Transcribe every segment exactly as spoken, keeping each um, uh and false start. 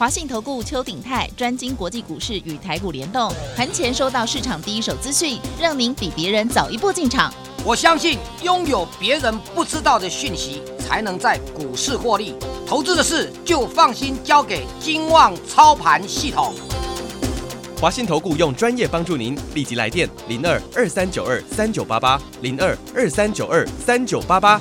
华信投顾邱鼎泰专精国际股市与台股联动，盘前收到市场第一手资讯，让您比别人早一步进场。我相信拥有别人不知道的讯息，才能在股市获利。投资的事就放心交给金旺操盘系统。华信投顾用专业帮助您，立即来电零二二三九二三九八八零二二三九二三九八八。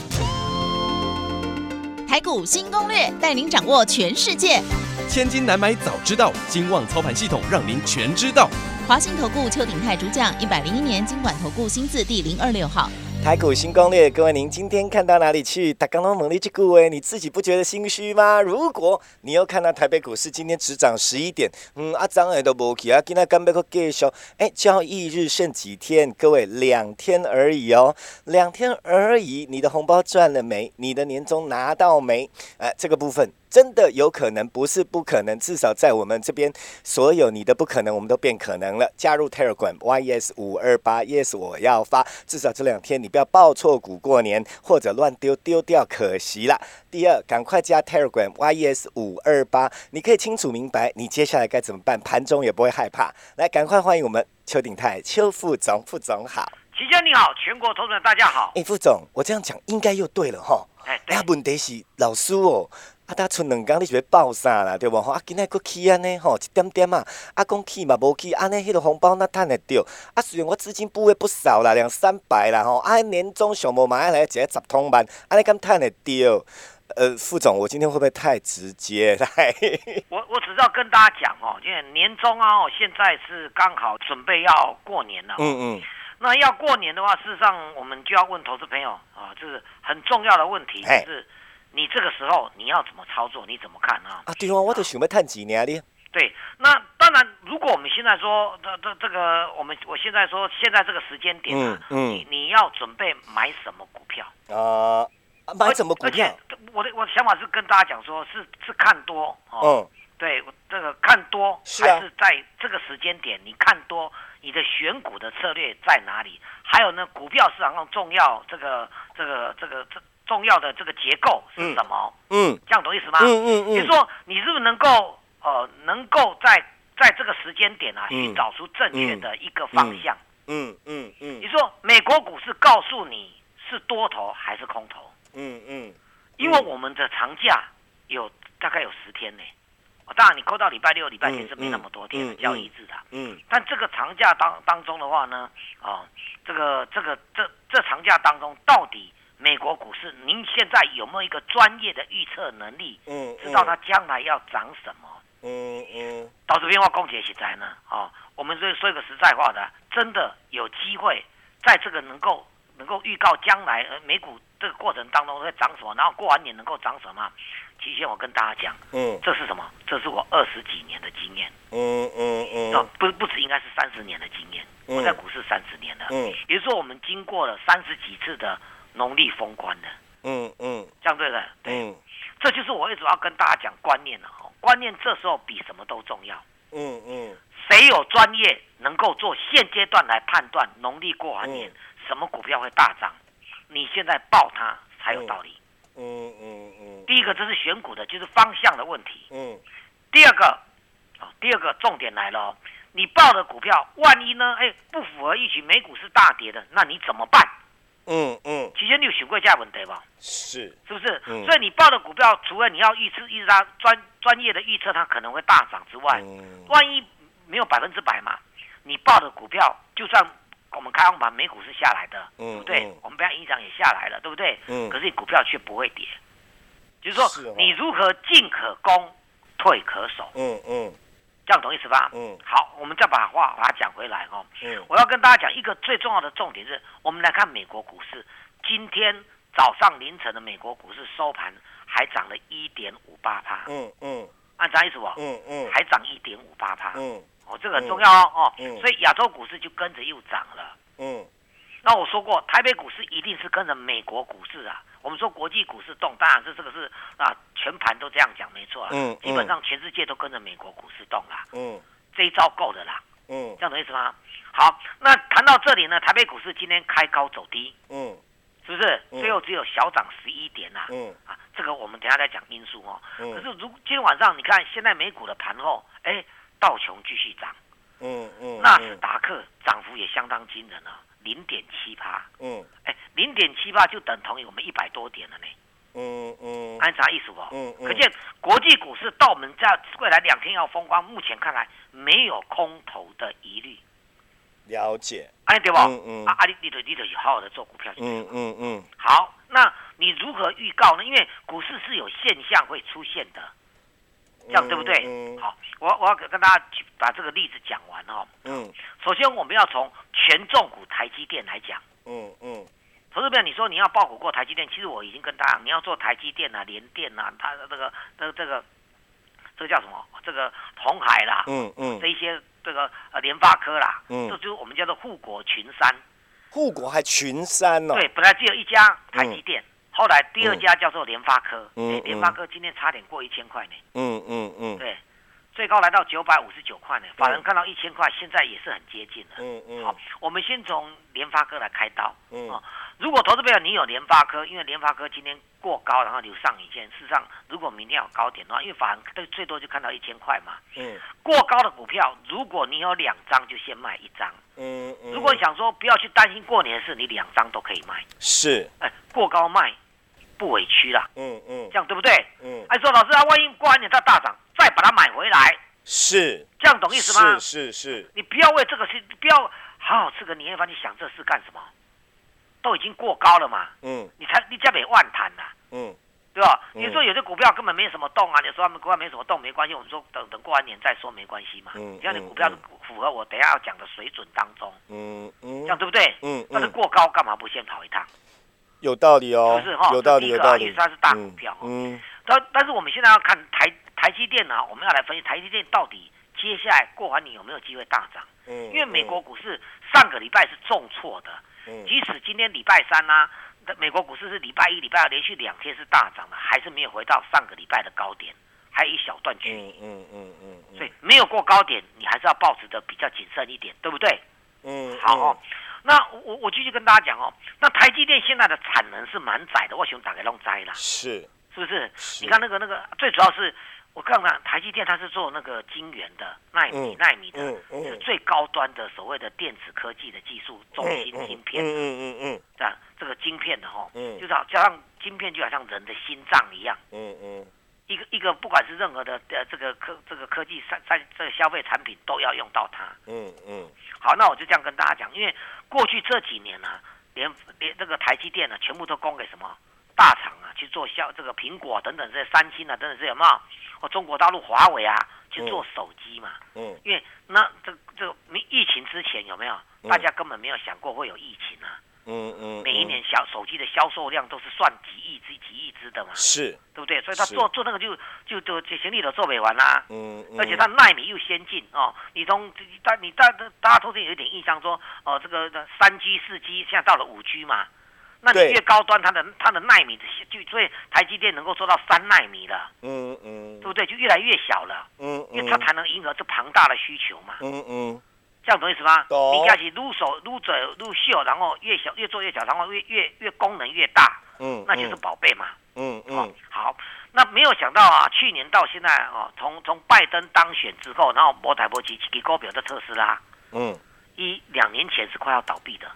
台股新攻略，带您掌握全世界。千金难买早知道，金旺操盘系统让您全知道。华信投顾邱鼎泰主讲，一百零一年金管投顾新字第零二六号。台股新攻略，各位您今天看到哪里去？大家都猛力去顾哎，你自己不觉得心虚吗？如果你又看到台北股市今天只涨十一点，嗯，啊涨也都无去啊，今天干杯个介绍，哎，交易日剩几天？各位两天而已哦，两天而已，你的红包赚了没？你的年终拿到没？哎、呃，这个部分。真的有可能，不是不可能，至少在我们这边，所有你的不可能，我们都变可能了。加入 Telegram Y S 五二八 Yes 我要发，至少这两天你不要抱错股过年，或者乱丢丢掉，可惜了。第二，赶快加 Telegram Y S 五二八，你可以清楚明白你接下来该怎么办，盘中也不会害怕。来，赶快欢迎我们邱鼎泰邱副总，副总好。齐家你好，全国投资人大家好。哎、欸，副总，我这样讲应该又对了哈。哎，那问题是老师哦。啊，他剩两天你是要爆啥啦，对不？啊，今仔佫起安尼吼，一点点啊，啊，讲起嘛无起，安尼迄个红包哪赚得到？啊，虽然我资金部位不少啦，两三百啦吼，啊，年终上无嘛要来一个十通万，安尼敢赚得到？呃，副总，我今天会不会太直接？太我我只是要跟大家讲哦，因为年终啊，现在是刚好准备要过年了。嗯嗯。那要过年的话，事实上我们就要问投资朋友啊，就是很重要的问题，就是。你这个时候你要怎么操作？你怎么看啊？啊，对啊，我就想要赚钱而已。对，那当然，如果我们现在说这这这个，我们我现在说现在这个时间点啊，嗯嗯、你你要准备买什么股票？啊、呃，买什么股票？我的我的想法是跟大家讲说，是是看多哦，嗯、对，这个看多是、啊、还是在这个时间点你看多，你的选股的策略在哪里？还有呢，股票市场上重要这个这个这个这。重要的这个结构是什么？嗯，嗯这样懂意思吗？嗯嗯嗯。你、嗯嗯、说你是不是能够呃能够在在这个时间点啊，寻找出正确的一个方向？嗯嗯 嗯, 嗯。你说美国股市告诉你是多头还是空头？嗯 嗯, 嗯。因为我们的长假有大概有十天呢、欸，当然你扣到礼拜六、礼拜天是没那么多天的交易日的。嗯。嗯嗯但这个长假当当中的话呢，啊、呃，这个这个这这长假当中到底？美国股市，您现在有没有一个专业的预测能力？嗯，知道它将来要涨什么？嗯嗯。到这边话，公姐实在呢，哦，我们说说一个实在话的，真的有机会在这个能够能够预告将来呃美股这个过程当中会涨什么，然后过完年能够涨什么？其实我跟大家讲，嗯，这是什么？这是我二十几年的经验。嗯嗯嗯。哦、不不止应该是三十年的经验，嗯、我在股市三十年了。嗯。也就是说，我们经过了三十几次的。农历封关的，嗯嗯，这样对的，对，嗯、这就是我一直要跟大家讲观念了、哦、观念这时候比什么都重要，嗯嗯，谁有专业能够做现阶段来判断农历过完年、嗯、什么股票会大涨，你现在报它才有道理，嗯嗯 嗯, 嗯，第一个这是选股的，就是方向的问题，嗯，第二个，哦、第二个重点来了、哦，你报的股票万一呢，哎，不符合预期，美股是大跌的，那你怎么办？嗯嗯，其实你有想过这问题吧？是，是不是？嗯、所以你报的股票，除了你要预测、预测它专专业的预测它可能会大涨之外，嗯、万一没有百分之百嘛，你报的股票，就算我们开放盘美股是下来的，嗯、对不对？嗯、我们不要影响也下来了，对不对？嗯、可是你股票却不会跌，就是说是、哦、你如何进可攻，退可守。嗯嗯，这样懂意思吧？嗯，好，我们再把话把它讲回来哦。嗯，我要跟大家讲一个最重要的重点是，我们来看美国股市，今天早上凌晨的美国股市收盘还涨了 一点五八趴。嗯嗯，按照意思哦。嗯嗯，还涨 一点五八趴。嗯，哦，这个很重要哦。哦嗯，所以亚洲股市就跟着又涨了。嗯，那我说过，台北股市一定是跟着美国股市啊。我们说国际股市动，当然是这个是啊，全盘都这样讲没错啦。嗯嗯、基本上全世界都跟着美国股市动啦。嗯，这一招够的啦。嗯，这样的意思吗？好，那谈到这里呢，台北股市今天开高走低。嗯，是不是？最后只有小涨十一点啊。嗯啊，这个我们等一下再讲因素哦。嗯、可是如今天晚上你看，现在美股的盘后，哎，道琼继续涨。嗯嗯。纳斯达克涨幅也相当惊人啊，零点七趴。嗯。哎，零点七趴就等同于我们一百多点了呢。嗯嗯。按啥意思不？嗯嗯。可见国际股市到我们在未来两天要风光，目前看来没有空头的疑虑。了解，哎、啊，对吧？嗯嗯，啊啊，你你得你得好好的做股票就对了。嗯嗯嗯。好，那你如何预告呢？因为股市是有现象会出现的，这样对不对？嗯嗯、好，我我要跟大家把这个例子讲完哦。嗯。首先，我们要从权重股台积电来讲。嗯嗯。投资朋友，你说你要抱股过台积电，其实我已经跟大家，你要做台积电啊、联电啊，它的这个、这个、这个、这个叫什么？这个鸿海啦，嗯嗯，这一些。这个呃联发科啦，嗯，这就是我们叫做护国群山，护国还群山呢、哦。对，本来只有一家台积电，嗯、后来第二家叫做联发科，嗯，欸、联发科今天差点过一千块呢，嗯嗯嗯，对，最高来到九百五十九块呢，法人看到一千块，现在也是很接近了，嗯嗯。好，我们先从联发科来开刀，嗯，哦、如果投资朋友你有联发科，因为联发科今天过高，然后留上影线，事实上如果明天有高点的话，因为法人最多就看到一千块嘛。嗯。过高的股票，如果你有两张，就先卖一张。嗯嗯。如果你想说不要去担心过年的事，你两张都可以卖。是。哎，过高卖，不委屈啦。嗯嗯。这样对不对？嗯。哎，说老师啊，万一过完年它大涨，再把它买回来。是。这样懂意思吗？是是是。你不要为这个事，不要好好吃个年夜饭，你想这事干什么？都已经过高了嘛，嗯，你才你家没万谈呐、啊，嗯，对吧？嗯、你说有些股票根本没什么动啊，你说他们股票没什么动没关系，我们说等等过完年再说没关系嘛，嗯，只要你股票符合我等一下要讲的水准当中，嗯嗯，这样对不对？嗯，嗯但是过高干嘛不先跑一趟？有道理哦，就是哈，有道理有道理，因为它是大股票、哦嗯，嗯，但但是我们现在要看台台积电啊，我们要来分析台积电到底接下来过完年有没有机会大涨？嗯，因为美国股市上个礼拜是重挫的。即使今天礼拜三啊，美国股市是礼拜一、礼拜二连续两天是大涨的，还是没有回到上个礼拜的高点，还有一小段距离。嗯嗯嗯嗯。所以没有过高点，你还是要保持的比较谨慎一点，对不对？嗯。好哦，嗯、那我我继续跟大家讲哦，那台积电现在的产能是蛮窄的，我想打开弄窄啦。是。是不是？是你看那个那个，最主要是我看看台积电，它是做那个晶圆的、纳米、纳、嗯、米的，嗯嗯、是最高端的所谓的电子科技的技术中心晶片。嗯嗯嗯嗯，这、嗯、样、嗯、这个晶片的哈、嗯，就是好加上晶片就好像人的心脏一样。嗯嗯，一个一个不管是任何的呃这个科这个科技三三这个消费产品都要用到它。嗯嗯，好，那我就这样跟大家讲，因为过去这几年呢、啊，连连这个台积电呢、啊，全部都供给什么？大厂啊去做销这个苹果等等这些三星啊等等这些有没有？哦，中国大陆华为啊去做手机嘛。嗯。嗯因为那这这个疫情之前有没有？大家根本没有想过会有疫情啊。嗯 嗯, 嗯。每一年小手机的销售量都是算几亿只几亿只的嘛。是。对不对？所以他做做那个就就就就行李都做不完啦、啊嗯。嗯。而且他奈米又先进哦，你从大你大大家都是有一点印象说哦，这个三 G 四 G 现在到了五 G 嘛。那你越高端它的它的纳米就所以台积电能够做到三纳米了，嗯嗯，对不对？就越来越小了，嗯，嗯因为它才能迎合这庞大的需求嘛，嗯嗯，这样懂意思吗？懂。你开始撸手撸嘴撸袖，然后越小越做越小，然后越越越功能越大，嗯，那就是宝贝嘛，嗯嗯、哦。好，那没有想到啊，去年到现在哦，从从拜登当选之后，然后摩台摩奇给高表的特斯拉，嗯，一两年前是快要倒闭的，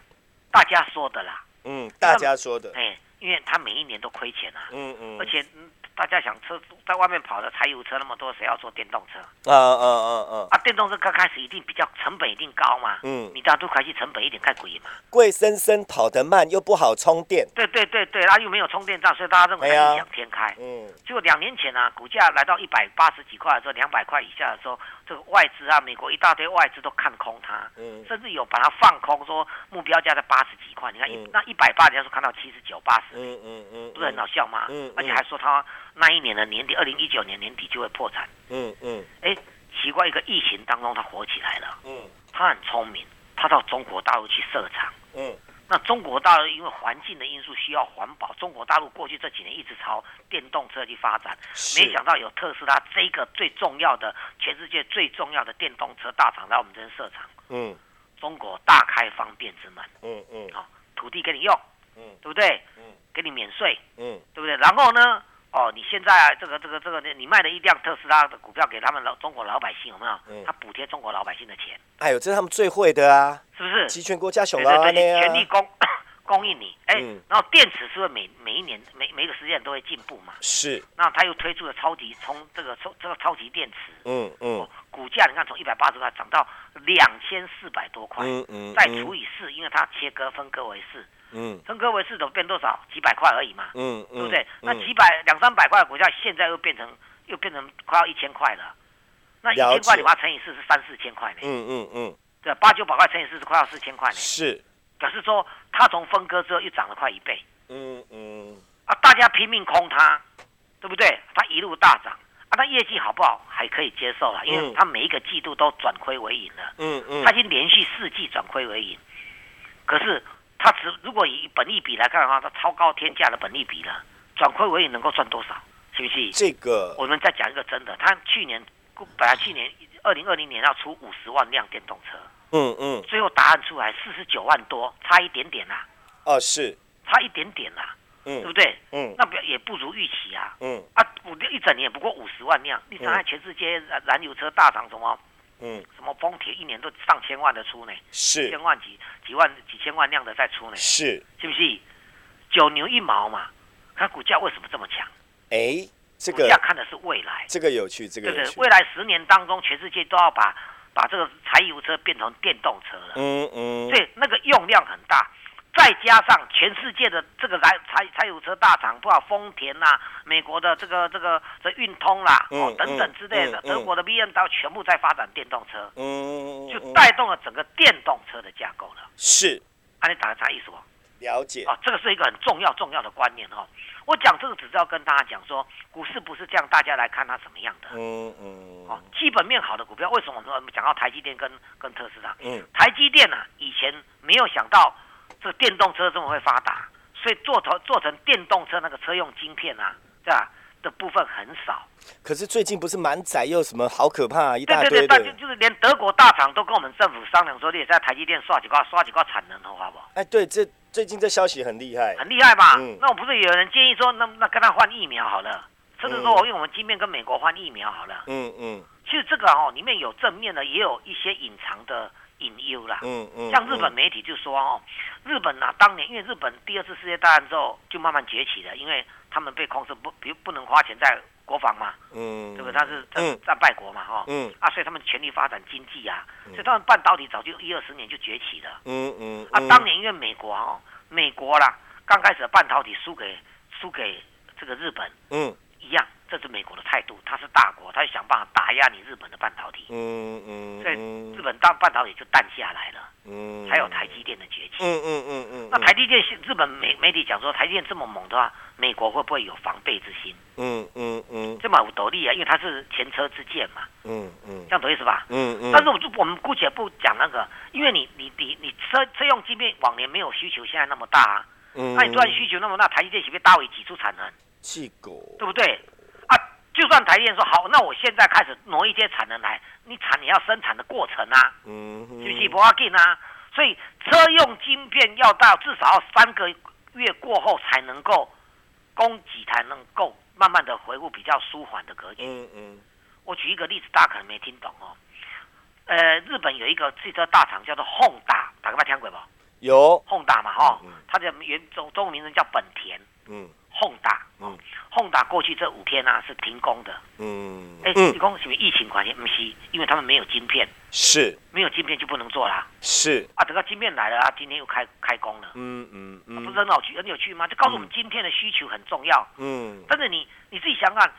大家说的啦。嗯，大家说的，哎，因为他每一年都亏钱啊，嗯嗯，而且、嗯、大家想车在外面跑的柴油车那么多，谁要做电动车？啊啊啊啊！啊，电动车刚开始一定比较成本一定高嘛，嗯，你大都开始成本一点太贵嘛，贵生生跑得慢又不好充电，对对对对，啊又没有充电站，所以大家认为它异想天开，嗯，结果两年前啊，股价来到一百八十几块的时候，两百块以下的时候。这个外资啊，美国一大堆外资都看空它，嗯，甚至有把它放空，说目标价在八十几块，你看一、嗯、那一百八，人家说看到七十九、八十，嗯嗯嗯，不是很好笑吗？嗯，嗯而且还说它那一年的年底，二零一九年年底就会破产，嗯嗯，哎，奇怪，一个疫情当中它火起来了，嗯，它很聪明，它到中国大陆去设厂，嗯，那中国大陆因为环境的因素需要环保，中国大陆过去这几年一直朝电动车去发展，没想到有特斯拉这个最重要的。全世界最重要的电动车大厂在我们这边设厂，嗯，中国大开放电之门，嗯嗯，好、哦，土地给你用，嗯，对不对？嗯，给你免税，嗯，对不对？然后呢，哦，你现在、啊、这个这个这个，你卖了一辆特斯拉的股票给他们老中国老百姓，有没有？嗯，他补贴中国老百姓的钱。哎呦，这是他们最会的啊，是不是？集权国家雄啊，对对对，全力供供应你，哎、欸嗯，然后电池是不是每每一年每每个时间都会进步嘛？是。那他又推出了超级充这个这个超级电池，嗯嗯，哦、股价你看从一百八十块涨到两千四百多块，嗯嗯，再除以四，因为它切割分割为四，嗯，分割为四怎么变多少？几百块而已嘛，嗯嗯，对不对？那几百两三百块的股价现在又变成又变成快要一千块了，那一千块你把它乘以四是三四千块呢，嗯嗯嗯，对，八九百块乘以四是快要四千块呢，是。表示说，它从分割之后又涨了快一倍，嗯嗯，啊，大家拼命空它，对不对？它一路大涨，啊，它业绩好不好还可以接受了，因为它每一个季度都转亏为盈了，嗯嗯，它已经连续四季转亏为盈，可是它只如果以本益比来看的话，它超高天价的本益比了，转亏为盈能够赚多少？是不是？这个我们再讲一个真的，它去年本来去年二零二零年要出五十万辆电动车。嗯嗯，最后答案出来四十九万多，差一点点啦、啊。哦，是差一点点啦、啊。嗯，对不对？嗯，那也不如预期啊。嗯啊，一整年不过五十万辆，你看看全世界燃油车大厂什么，嗯，什么丰田一年都上千万的出呢，是千万几几万几千万辆的在出呢，是是不是？九牛一毛嘛，它股价为什么这么强？哎，这个股价看的是未来，这个有趣，这个有趣，对不对？未来十年当中，全世界都要把。把这个柴油车变成电动车了，嗯嗯，所以那个用量很大，再加上全世界的这个柴柴油车大厂，不管丰田啦、啊、美国的这个这个这运通啦、啊嗯哦、等等之类的，嗯嗯、德国的 B M W 全部在发展电动车，嗯，就带动了整个电动车的架构了。是，啊，你打个啥意思哦？了解啊、哦，这个是一个很重要重要的观念哦。我讲这个只是要跟大家讲说，股市不是这样，大家来看它怎么样的。嗯嗯。哦，基本面好的股票，为什么我们讲到台积电跟跟特斯拉？嗯。台积电呢、啊，以前没有想到这个电动车这么会发达，所以做成做成电动车那个车用晶片啊，对吧？的部分很少。可是最近不是满载又什么好可怕、啊，一大堆的。对对对，但就是连德国大厂都跟我们政府商量说，你在台积电刷几块刷几块产能，好不好？哎，对这。最近这消息很厉害，很厉害吧、嗯？那我不是有人建议说，那那跟他换疫苗好了，甚至说我用我们晶片跟美国换疫苗好了。嗯嗯。其实这个哦，里面有正面的，也有一些隐藏的隐忧啦。嗯嗯。像日本媒体就说哦，日本啊，当年因为日本第二次世界大战之后就慢慢崛起了，因为他们被控制不不不能花钱在国防嘛。嗯。对不对？他是战战败国嘛，哈、哦。嗯。啊，所以他们全力发展经济啊，所以他们半导体早就一二十年就崛起了。嗯嗯。啊，当年因为美国哦。美国啦，刚开始半导体输给输给这个日本，嗯，一样，这是美国的态度，他是大国，他就想办法打压你日本的半导体，嗯嗯，所以日本当半导体就淡下来了，嗯，还有台积电的崛起，嗯嗯嗯嗯，那台积电，日本媒媒体讲说台积电这么猛的话，美国会不会有防备之心？嗯嗯嗯，这蛮有道理啊，因为它是前车之鉴嘛，嗯嗯，这样懂意思吧？嗯嗯，但是我就我们姑且不讲那个。因为你你你你车车用晶片往年没有需求，现在那么大啊，嗯、那你突然需求那么大，台积电岂不是大为挤出产能？气狗，对不对？啊，就算台积电说好，那我现在开始挪一些产能来，你产你要生产的过程啊，嗯，是不是不要紧啊？所以车用晶片要到至少要三个月过后才能够供给，才能够慢慢的恢复比较舒缓的格局。嗯嗯，我举一个例子，大家可能没听懂哦。呃，日本有一个汽车大厂叫做 Honda， 大家听过不？有 Honda 嘛，哈、哦嗯嗯，它的原中中文名称叫本田，嗯 ，Honda， 嗯 ，Honda 过去这五天啊是停工的，嗯，哎、欸，停工是不是疫情关系？不是，因为他们没有晶片，是，没有晶片就不能做啦，是，啊，等到晶片来了啊，今天又开开工了，嗯嗯嗯、啊，不是很有趣，很有趣吗？就告诉我们晶片的需求很重要，嗯，但是你你自己想看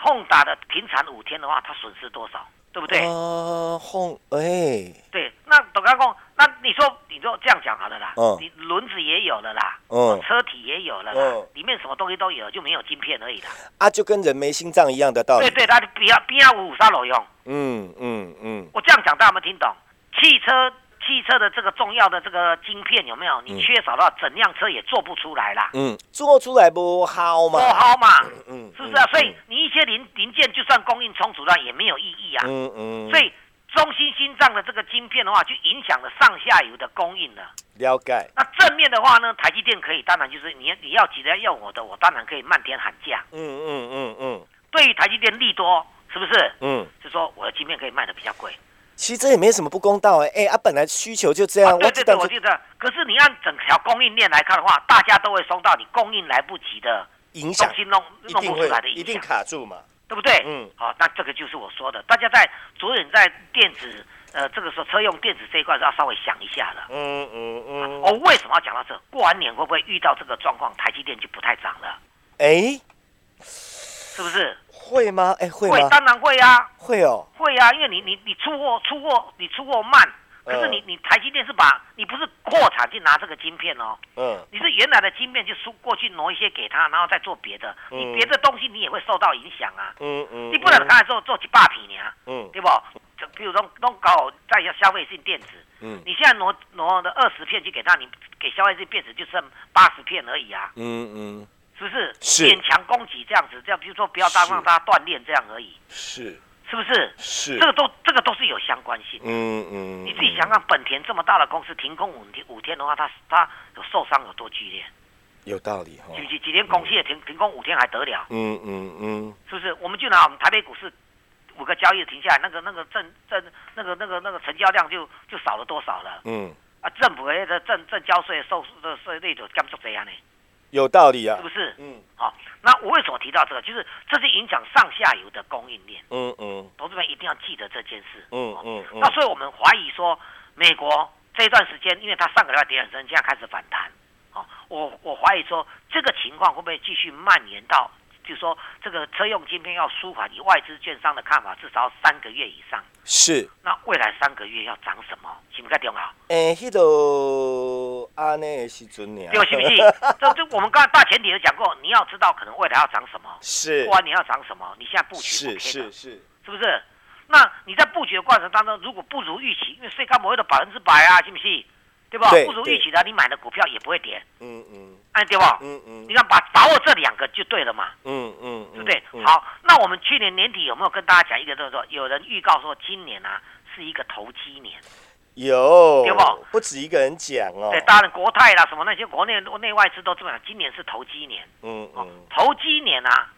，Honda 的停产五天的话，它损失多少？对不对？哦、呃，轰！哎，对，那董刚公，那你说，你说这样讲好了啦，嗯、你轮子也有了啦，嗯，车体也有了啦、嗯，里面什么东西都有，就没有晶片而已啦。啊，就跟人没心脏一样的道理。对对，他就比较比较五五三路用。嗯嗯嗯。我这样讲，大家有没有听懂？汽车汽车的这个重要的这个晶片有没有？你缺少的话，整辆车也做不出来啦。嗯，做出来不好嘛？不好嘛？嗯，是不是啊？嗯、所以你一些零零件就算供应充足了，也没有意义啊。嗯嗯。所以中心心脏的这个晶片的话，就影响了上下游的供应了。了解。那正面的话呢，台积电可以，当然就是你你要急着要我的，我当然可以漫天喊价。嗯嗯嗯嗯。对于台积电利多，是不是？嗯。就说我的晶片可以卖的比较贵。其实这也没什么不公道哎、欸，哎、欸、啊，本来需求就这样。啊、对对对，我记得。可是你按整条供应链来看的话，大家都会收到你供应来不及的影响，东西弄弄不出来的影响，一定卡住嘛。对不对？嗯，好、哦，那这个就是我说的，大家在着眼在电子，呃，这个时候车用电子这一块要稍微想一下了。嗯嗯嗯、啊。哦，为什么要讲到这？过完年会不会遇到这个状况？台积电就不太涨了？哎，是不是？会吗？哎，会吗？会，当然会啊。会哦。会啊，因为你你你出货出货你出货慢，可是你、呃、你台积电是把你不是扩产去拿这个晶片哦，嗯、呃，你是原来的晶片就输过去挪一些给他，然后再做别的，嗯、你别的东西你也会受到影响啊，嗯嗯，你不能刚才做做几百平呢，嗯，对不？比如弄弄搞在消费性电子，嗯，你现在挪挪的二十片去给他，你给消费性电子就剩八十片而已啊，嗯嗯，是不是？是勉强供给这样子，这样比如说不要当让他锻炼这样而已，是。是不是？是，这个都这个都是有相关性的。嗯嗯，你自己想想，本田这么大的公司停工五天五天的话，它它有受伤有多剧烈？有道理哈、哦。几几天公司也停、嗯、停工五天还得了？嗯嗯嗯，是不是？我们就拿我们台北股市五个交易日停下来，那个那个正正那个那个那个成交量就就少了多少了？嗯，啊，政府的正正交税收的税率就降足这样呢？有道理啊，是不是？嗯，好、哦，那我为什么提到这个？就是这是影响上下游的供应链。嗯嗯，投资人一定要记得这件事。嗯、哦、嗯, 嗯，那所以我们怀疑说，美国这一段时间，因为它上个礼拜跌很深，现在开始反弹。哦，我我怀疑说，这个情况会不会继续蔓延到，就是说这个车用晶片要舒缓，以外资券商的看法，至少三个月以上。是。那未来三个月要涨什么？是不是重要？诶、欸，迄度安尼的时阵呀，对，是不是？这这我们刚才大前提都讲过，你要知道可能未来要涨什么，是，不然你要涨什么，你现在布局 OK 的，是是是，是不是？那你在布局的过程当中，如果不如预期，因为税高不会到百分之百啊，是不是？对吧？不如预期的，你买的股票也不会跌。嗯嗯，哎、啊，对吧？嗯嗯，你看把把握这两个就对了嘛。嗯嗯，对不对、嗯嗯？好，那我们去年年底有没有跟大家讲一个动作？有人预告说今年啊是一个投机年。有，对不？不止一个人讲哦。对，当然国泰啦，什么那些国内内外资都这么讲，今年是投机年。嗯嗯、哦，投机年啊，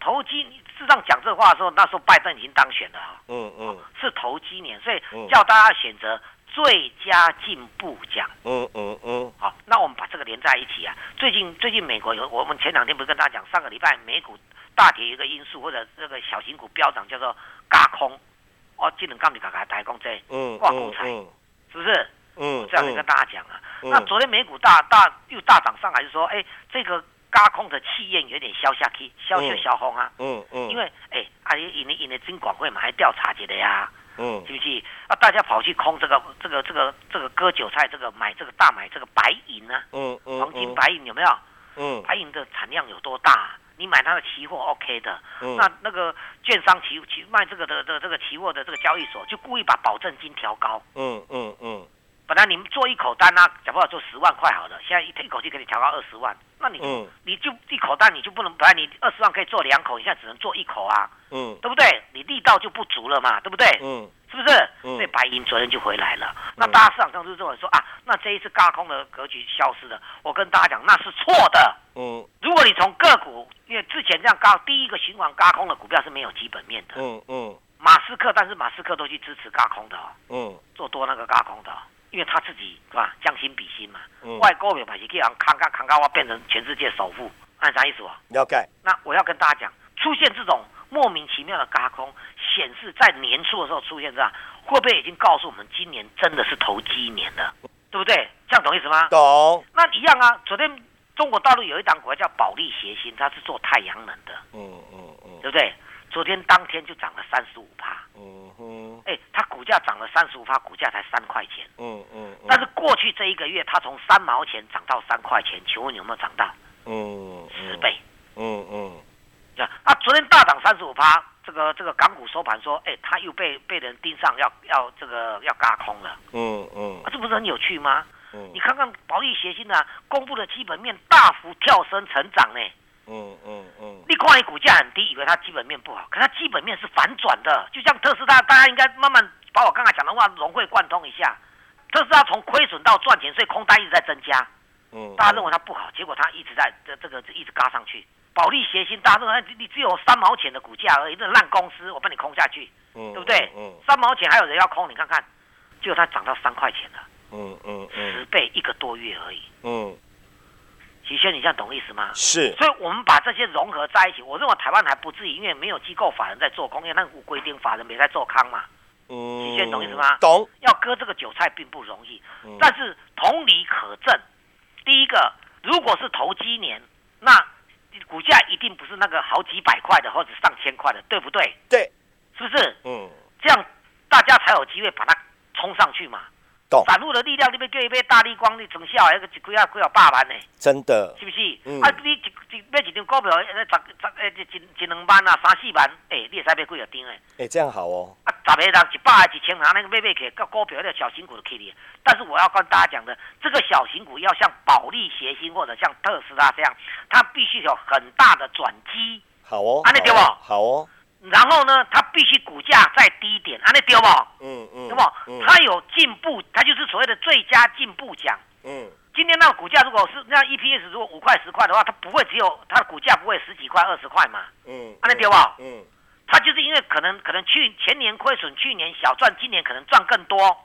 投机，事实上讲这话的时候，那时候拜登已经当选了、哦。嗯嗯、哦，是投机年，所以叫大家选择。嗯最佳进步奖，嗯嗯嗯，好，那我们把这个连在一起啊。最近最近美国有，我们前两天不是跟大家讲，上个礼拜美股大跌有一个因素，或者这个小型股飙涨，叫做轧空，哦，技能杠你嘎嘎抬空这，嗯，挂空财，是不是？嗯，这样子跟大家讲啊、嗯嗯。那昨天美股大大又大涨上来，就说，哎、欸，这个轧空的气焰有点消下去，消消消风啊，嗯 嗯, 嗯，因为哎，啊，因因因的金管会嘛，还调查一下呀、啊。嗯，是不是啊？大家跑去空这个、这个、这个、这个割韭菜，这个买这个大买这个白银啊，嗯嗯，黄金白银有没有？嗯，白银的产量有多大、啊？你买它的期货 OK 的，嗯、那那个券商期期卖这个的的这个期货的这个交易所，就故意把保证金调高。嗯嗯嗯，本来你们做一口单啊，假不好做十万块好了，现在一口气给你调高二十万，那你就、嗯、你就一口单你就不能，本来你二十万可以做两口，你现在只能做一口啊。嗯，对不对？你力道就不足了嘛，对不对？嗯，是不是？嗯，所以白银昨天就回来了。嗯、那大家市场上就认为说啊，那这一次轧空的格局消失了。我跟大家讲，那是错的。嗯，如果你从个股，因为之前这样轧，第一个循环轧空的股票是没有基本面的。嗯嗯，马斯克，但是马斯克都去支持轧空的、哦。嗯，做多那个轧空的、哦，因为他自己是吧，将心比心嘛。嗯，外国人把去给人扛扛扛高，我变成全世界首富，按啥意思啊？了解。那我要跟大家讲，出现这种。莫名其妙的轧空显示在年初的时候出现这样，会不会已经告诉我们今年真的是投机年了，对不对？这样懂意思吗？懂。那一样啊，昨天中国大陆有一档股叫保利协鑫，它是做太阳能的，嗯嗯嗯，对不对？昨天当天就涨了三十五%，嗯哼，哎、欸，它股价涨了三十五%，股价才三块钱，嗯 嗯, 嗯，但是过去这一个月它从三毛钱涨到三块钱，请问你有没有涨到？嗯，十倍，嗯嗯。嗯嗯啊，昨天大涨三十五趴，这个这个港股收盘说，哎、欸，他又被被人盯上要，要要这个要轧空了。嗯嗯、啊，这不是很有趣吗？嗯，你看看保利协鑫啊，公布的基本面大幅跳升成长呢。嗯嗯嗯，你看你股价很低，以为它基本面不好，可它基本面是反转的，就像特斯拉，大家应该慢慢把我刚才讲的话融会贯通一下。这是他从亏损到赚钱，所以空单一直在增加。嗯，大家认为它不好，结果它一直在这这个一直嘎上去。保利协鑫，大家认为你只有三毛钱的股价而已，那烂公司我把你空下去，嗯，对不对？嗯，三毛钱还有人要空，你看看，结果它涨到三块钱了。嗯嗯嗯，十倍一个多月而已。嗯，许轩，你这样懂意思吗？是。所以我们把这些融合在一起，我认为台湾还不至于，因为没有机构法人在做空，因为那有规定法人没在做空嘛。嗯，许轩，懂意思吗？懂。要割这个韭菜并不容易，嗯，但是同理可证。第一个，如果是投机年，那股价一定不是那个好几百块的或者上千块的，对不对？对，是不是？嗯，这样大家才有机会把它冲上去嘛。懂。散户的力量，你要叫一杯大力光，你成效还个一几啊几啊百万呢？真的，是不是？嗯。啊，你一一买一张股票，十十诶一一两万啊，三四万，诶、欸，你也使买几啊张诶？诶、欸，这样好哦。啊，十个人一百啊，一千啊，那个买买起，个股票那小型股就起哩。但是我要跟大家讲的，这个小型股要像保利协鑫或者像特斯拉这样，它必须有很大的转机。好哦，安尼对不？好哦。然后呢，它必须股价再低一点，安尼对不？嗯嗯，对不？嗯，它有进步，它就是所谓的最佳进步奖。嗯，今天那股价如果是那 E P S 如果五块十块的话，它不会只有它的股价不会十几块二十块嘛。嗯，安尼对不？嗯，它就是因为可能可能去前年亏损，去年小赚，今年可能赚更多。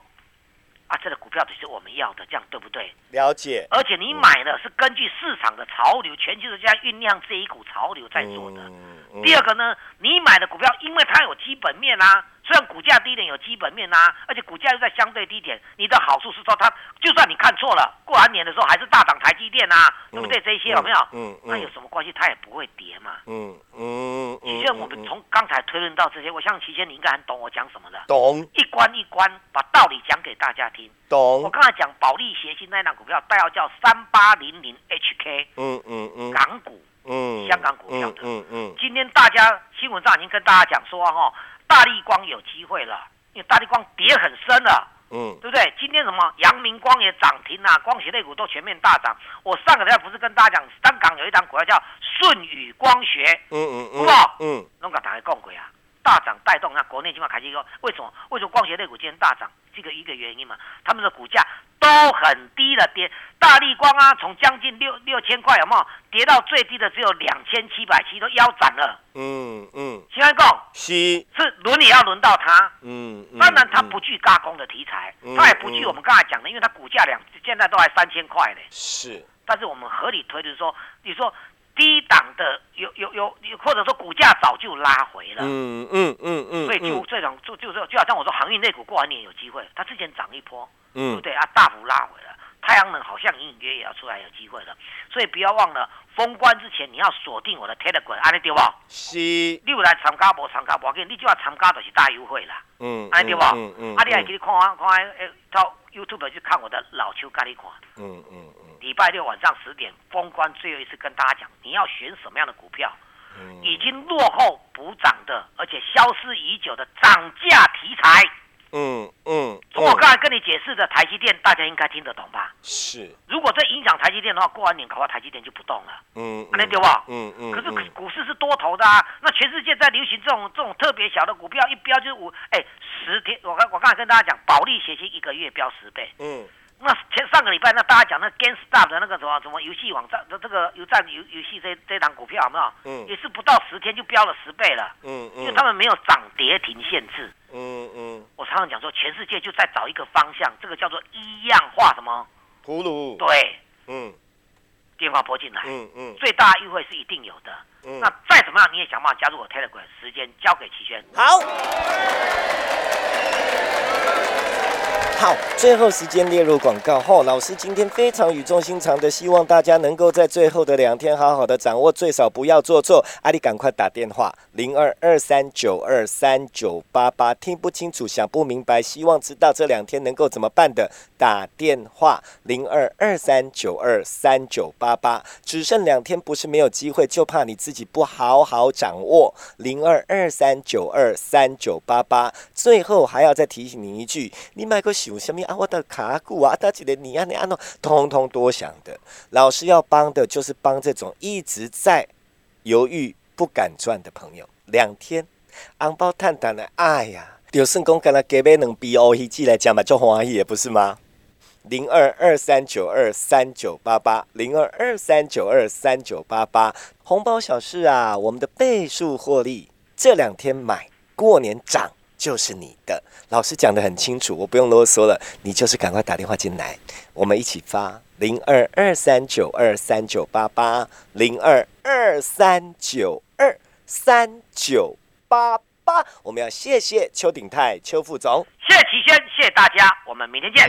啊，这个股票就是我们要的，这样对不对？了解。而且你买的是根据市场的潮流，嗯，全球在酝酿这一股潮流在做的，嗯嗯。第二个呢，你买的股票，因为它有基本面啊，虽然股价低点有基本面啊，而且股价又在相对低点，你的好处是说它，就算你看错了，过完年的时候还是大涨台积电啊，嗯，对不对？这一些有没有？嗯，嗯嗯那有什么关系？它也不会跌嘛。嗯嗯嗯。其实我们从刚才推论到这些，我相信齐先你应该很懂我讲什么的。懂。一关一关把道理讲给大家听。懂。我刚才讲保利协鑫那档股票，代号叫三八零零 H K， 嗯嗯嗯，港股，嗯，香港股票的，嗯 嗯, 嗯。今天大家新闻上已经跟大家讲说哈，大立光有机会了，因为大立光跌很深了，嗯，对不对？今天什么阳明光也涨停啊，光学类股都全面大涨。我上个礼拜不是跟大家讲，香港有一档股票叫舜宇光学，嗯嗯嗯，好不？嗯，拢甲大家讲过啊，大涨带动啊，国内今晚开始说，为什么？为什么光学类股今天大涨？这个一个原因嘛，他们的股价都很低了，跌大立光啊，从将近六六千块有没有跌到最低的只有两千七百七，都腰斩了。嗯嗯，先来讲，是是轮也要轮到它。嗯，嗯当然它不具軋空的题材，嗯，它也不具我们刚才讲的，因为它股价两现在都还三千块呢。是，但是我们合理推论说，你说低档的有有有，或者说股价早就拉回了。嗯嗯嗯嗯。所以就这种就就就好像我说航运类股过完年有机会，它之前涨一波，嗯，对不对啊？大幅拉回了，太阳能好像隐隐约也要出来有机会了。所以不要忘了封关之前你要锁定我的 Telegram， 安尼对不？是。你有来参加无参加无紧，你只要参加就是大优惠啦。嗯，安尼对不？嗯嗯。啊，你还可以看看看诶，到 YouTube 去看我的老邱咖喱看。嗯嗯。礼拜六晚上十点，封关最后一次跟大家讲，你要选什么样的股票，嗯，已经落后补涨的，而且消失已久的涨价题材。嗯嗯，从我刚才跟你解释的台积电，大家应该听得懂吧？是。如果这影响台积电的话，过完年搞不好台积电就不动了。嗯，安尼对不？嗯嗯。可是股市是多头的啊，那全世界在流行这种这种特别小的股票，一标就是五，哎，十天。我刚我刚才跟大家讲，保利协鑫一个月标十倍。嗯。那前上个礼拜，那大家讲那 GameStop 的那个什么什么游戏网站的这个游站游游戏这这档股票有没有？嗯，也是不到十天就飙了十倍了。嗯嗯，因为他们没有涨跌停限制。嗯嗯，我常常讲说，全世界就在找一个方向，这个叫做一样化什么葫芦。对，嗯，电话拨进来。嗯嗯，最大优惠是一定有的。嗯，那再怎么样你也想办法加入我 Telegram， 时间交给齐轩。好。好，最后时间列入广告后，老师今天非常语重心长的希望大家能够在最后的两天好好的掌握，最少不要做错。阿里赶快打电话零二二三九二三九八八，听不清楚想不明白，希望知道这两天能够怎么办的，打电话零二二三九二三九八八，只剩两天不是没有机会，就怕你自己不好好掌握零二二三九二三九八八。最后还要再提醒你一句，你买个想什么啊？我的卡股啊，大几的你啊你啊喏，通通多想的。老师要帮的就是帮这种一直在犹豫不敢赚的朋友。两天，红包探探的，哎呀，就算说只有买两瓶黑鱼子来吃嘛，很欢喜的不是吗？零二二三九二三九八八，零二二三九二三九八八，红包小事啊，我们的倍数获利，这两天买，过年涨就是你的。老师讲得很清楚，我不用啰嗦了，你就是赶快打电话进来，我们一起发零二二三九二三九八八，零二二三九二三九八八。我们要谢谢邱鼎泰、邱副总，谢谢齐轩，谢谢大家，我们明天见。